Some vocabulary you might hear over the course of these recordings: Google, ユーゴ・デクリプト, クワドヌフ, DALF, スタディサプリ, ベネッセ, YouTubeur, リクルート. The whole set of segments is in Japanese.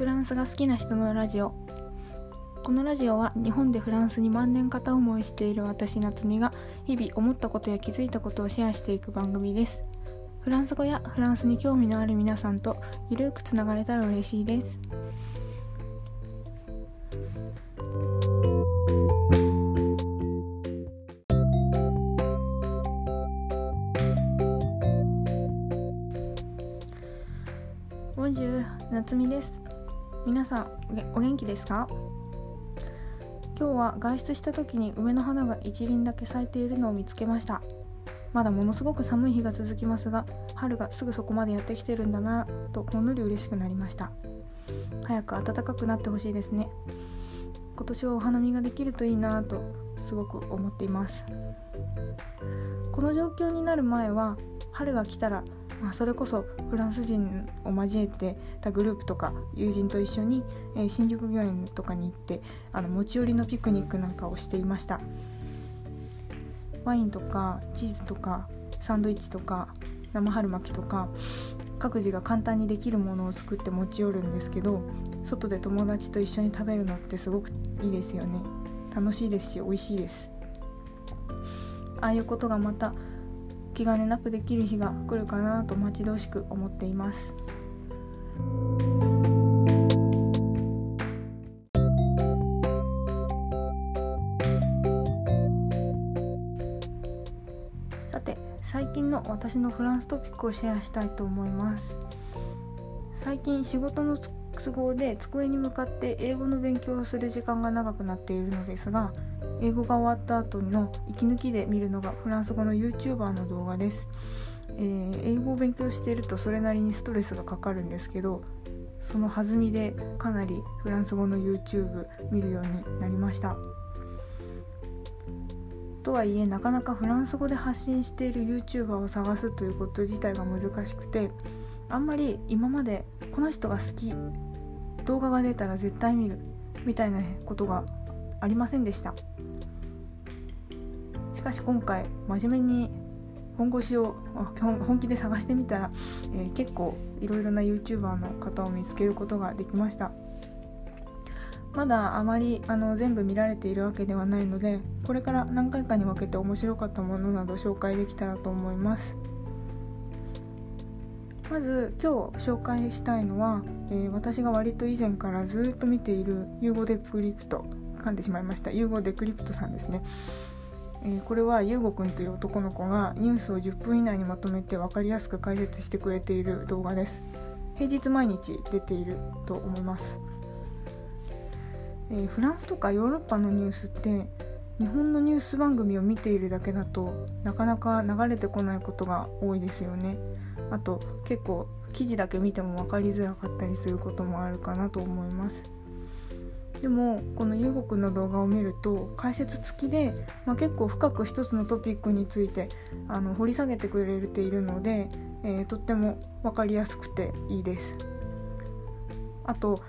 フランスが好きな人のラジオ。このラジオは日本でフランスに万年片思いしている私夏美が日々思ったことや気づいたことをシェアしていく番組です。フランス語やフランスに興味のある皆さんとゆるくつながれたら嬉しいです。夏美です。皆さんお元気ですか？今日は外出した時に梅の花が一輪だけ咲いているのを見つけました。まだものすごく寒い日が続きますが、春がすぐそこまでやってきてるんだなとほんのり嬉しくなりました。早く暖かくなってほしいですね。今年はお花見ができるといいなとすごく思っています。この状況になる前は春が来たらそれこそフランス人を交えてたグループとか友人と一緒に新宿御苑とかに行って持ち寄りのピクニックなんかをしていました。ワインとかチーズとかサンドイッチとか生春巻きとか各自が簡単にできるものを作って持ち寄るんですけど、外で友達と一緒に食べるのってすごくいいですよね。楽しいですし美味しいです。ああいうことがまた気兼ねなくできる日が来るかなと待ち遠しく思っています。さて、最近の私のフランストピックをシェアしたいと思います。最近仕事の都合で机に向かって英語の勉強をする時間が長くなっているのですが、英語が終わった後の息抜きで見るのがフランス語の YouTuber の動画です。英語を勉強しているとそれなりにストレスがかかるんですけど、その弾みでかなりフランス語の YouTube 見るようになりました。とはいえなかなかフランス語で発信している YouTuber を探すということ自体が難しくて、あんまり今までこの人が好き、動画が出たら絶対見るみたいなことがありませんでした。しかし今回真面目に本腰を本気で探してみたら、結構いろいろな YouTuber の方を見つけることができました。まだあまり全部見られているわけではないので、これから何回かに分けて面白かったものなど紹介できたらと思います。まず今日紹介したいのは、私が割と以前からずっと見ているユーゴ・デクリプトさんですね。これはユーゴくんという男の子がニュースを10分以内にまとめて分かりやすく解説してくれている動画です。平日毎日出ていると思います。フランスとかヨーロッパのニュースって日本のニュース番組を見ているだけだとなかなか流れてこないことが多いですよね。あと結構記事だけ見ても分かりづらかったりすることもあるかなと思います。でもこのユーゴくんの動画を見ると解説付きで、結構深く一つのトピックについて掘り下げてくれているので、とっても分かりやすくていいです。あと、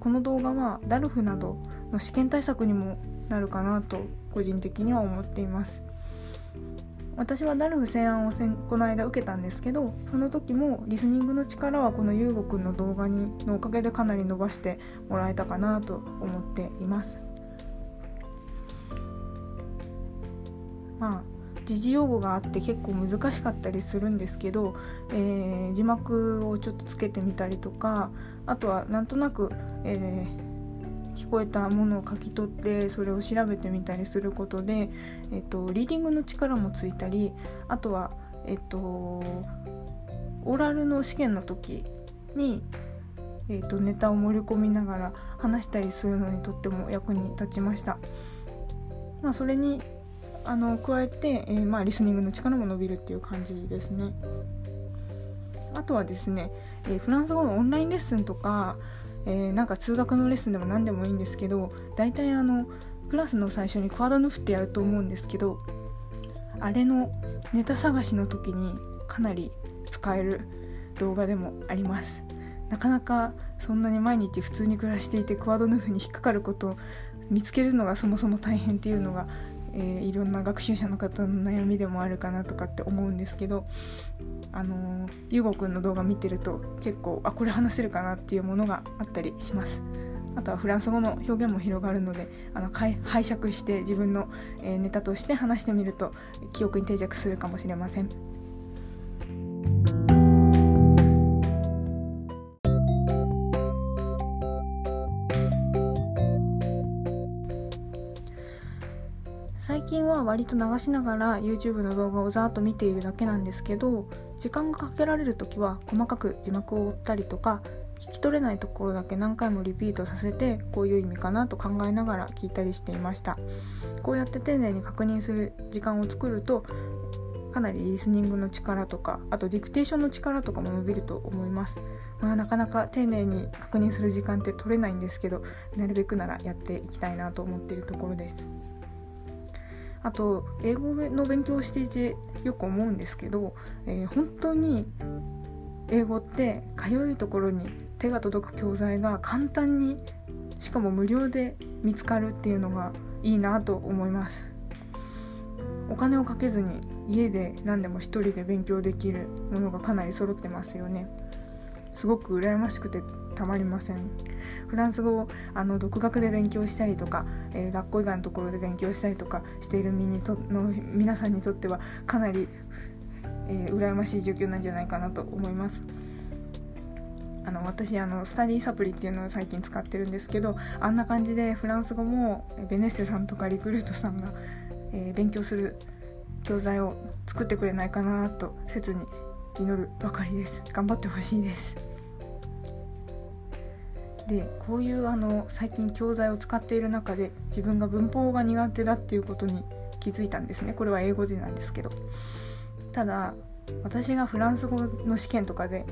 この動画はDALFなどの試験対策にもなるかなと個人的には思っています。私はDALF選案をこの間受けたんですけど、その時もリスニングの力はこのユーゴくんの動画のおかげでかなり伸ばしてもらえたかなと思っています。時事用語があって結構難しかったりするんですけど、字幕をちょっとつけてみたりとか、あとはなんとなく、聞こえたものを書き取ってそれを調べてみたりすることで、リーディングの力もついたり、あとは、オーラルの試験の時に、ネタを盛り込みながら話したりするのにとっても役に立ちました。それに加えて、リスニングの力も伸びるっていう感じですね。あとはですね、フランス語のオンラインレッスンとかなんか数学のレッスンでも何でもいいんですけど、大体クラスの最初にクワドヌフってやると思うんですけど、あれのネタ探しの時にかなり使える動画でもあります。なかなかそんなに毎日普通に暮らしていてクワドヌフに引っかかることを見つけるのがそもそも大変っていうのがいろんな学習者の方の悩みでもあるかなとかって思うんですけど、ゆうごくんの動画見てると結構これ話せるかなっていうものがあったりします。あとはフランス語の表現も広がるので、拝借して自分のネタとして話してみると記憶に定着するかもしれません。最近は割と流しながら YouTube の動画をざーっと見ているだけなんですけど、時間がかけられるときは細かく字幕を追ったりとか、聞き取れないところだけ何回もリピートさせて、こういう意味かなと考えながら聞いたりしていました。こうやって丁寧に確認する時間を作ると、かなりリスニングの力とか、あとディクテーションの力とかも伸びると思います。なかなか丁寧に確認する時間って取れないんですけど、なるべくならやっていきたいなと思っているところです。あと英語の勉強をしていてよく思うんですけど、本当に英語ってかゆいところに手が届く教材が簡単に、しかも無料で見つかるっていうのがいいなと思います。お金をかけずに家で何でも一人で勉強できるものがかなり揃ってますよね。すごく羨ましくてたまりません。フランス語を独学で勉強したりとか、学校以外のところで勉強したりとかしている皆さんにとってはかなり羨ましい状況なんじゃないかなと思います。私スタディサプリっていうのを最近使ってるんですけど、あんな感じでフランス語もベネッセさんとかリクルートさんが、勉強する教材を作ってくれないかなと切に祈るばかりです。頑張ってほしいです。で、こういう最近教材を使っている中で、自分が文法が苦手だっていうことに気づいたんですね。これは英語でなんですけど、ただ私がフランス語の試験とかで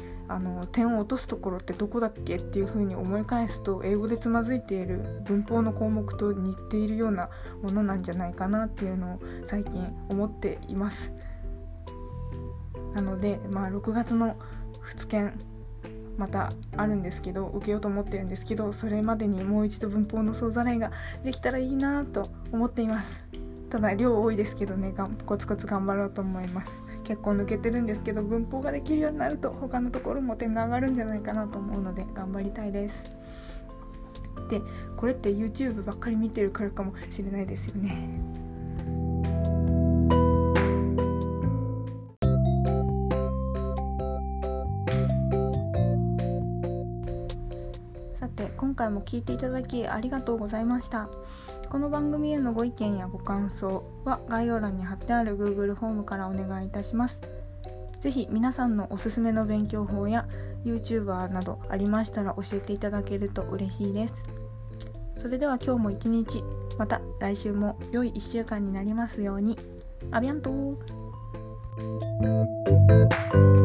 点を落とすところってどこだっけっていう風に思い返すと、英語でつまずいている文法の項目と似ているようなものなんじゃないかなっていうのを最近思っています。なので、6月の卒検またあるんですけど、受けようと思ってるんですけど、それまでにもう一度文法の総ざらいができたらいいなと思っています。ただ量多いですけどね、コツコツ頑張ろうと思います。結構抜けてるんですけど、文法ができるようになると他のところも点が上がるんじゃないかなと思うので頑張りたいです。で、これって YouTube ばっかり見てるからかもしれないですよね。さて、今回も聞いていただきありがとうございました。この番組へのご意見やご感想は概要欄に貼ってある Google フォームからお願いいたします。ぜひ皆さんのおすすめの勉強法や YouTuber などありましたら教えていただけると嬉しいです。それでは今日も一日、また来週も良い1週間になりますように。アビアントー。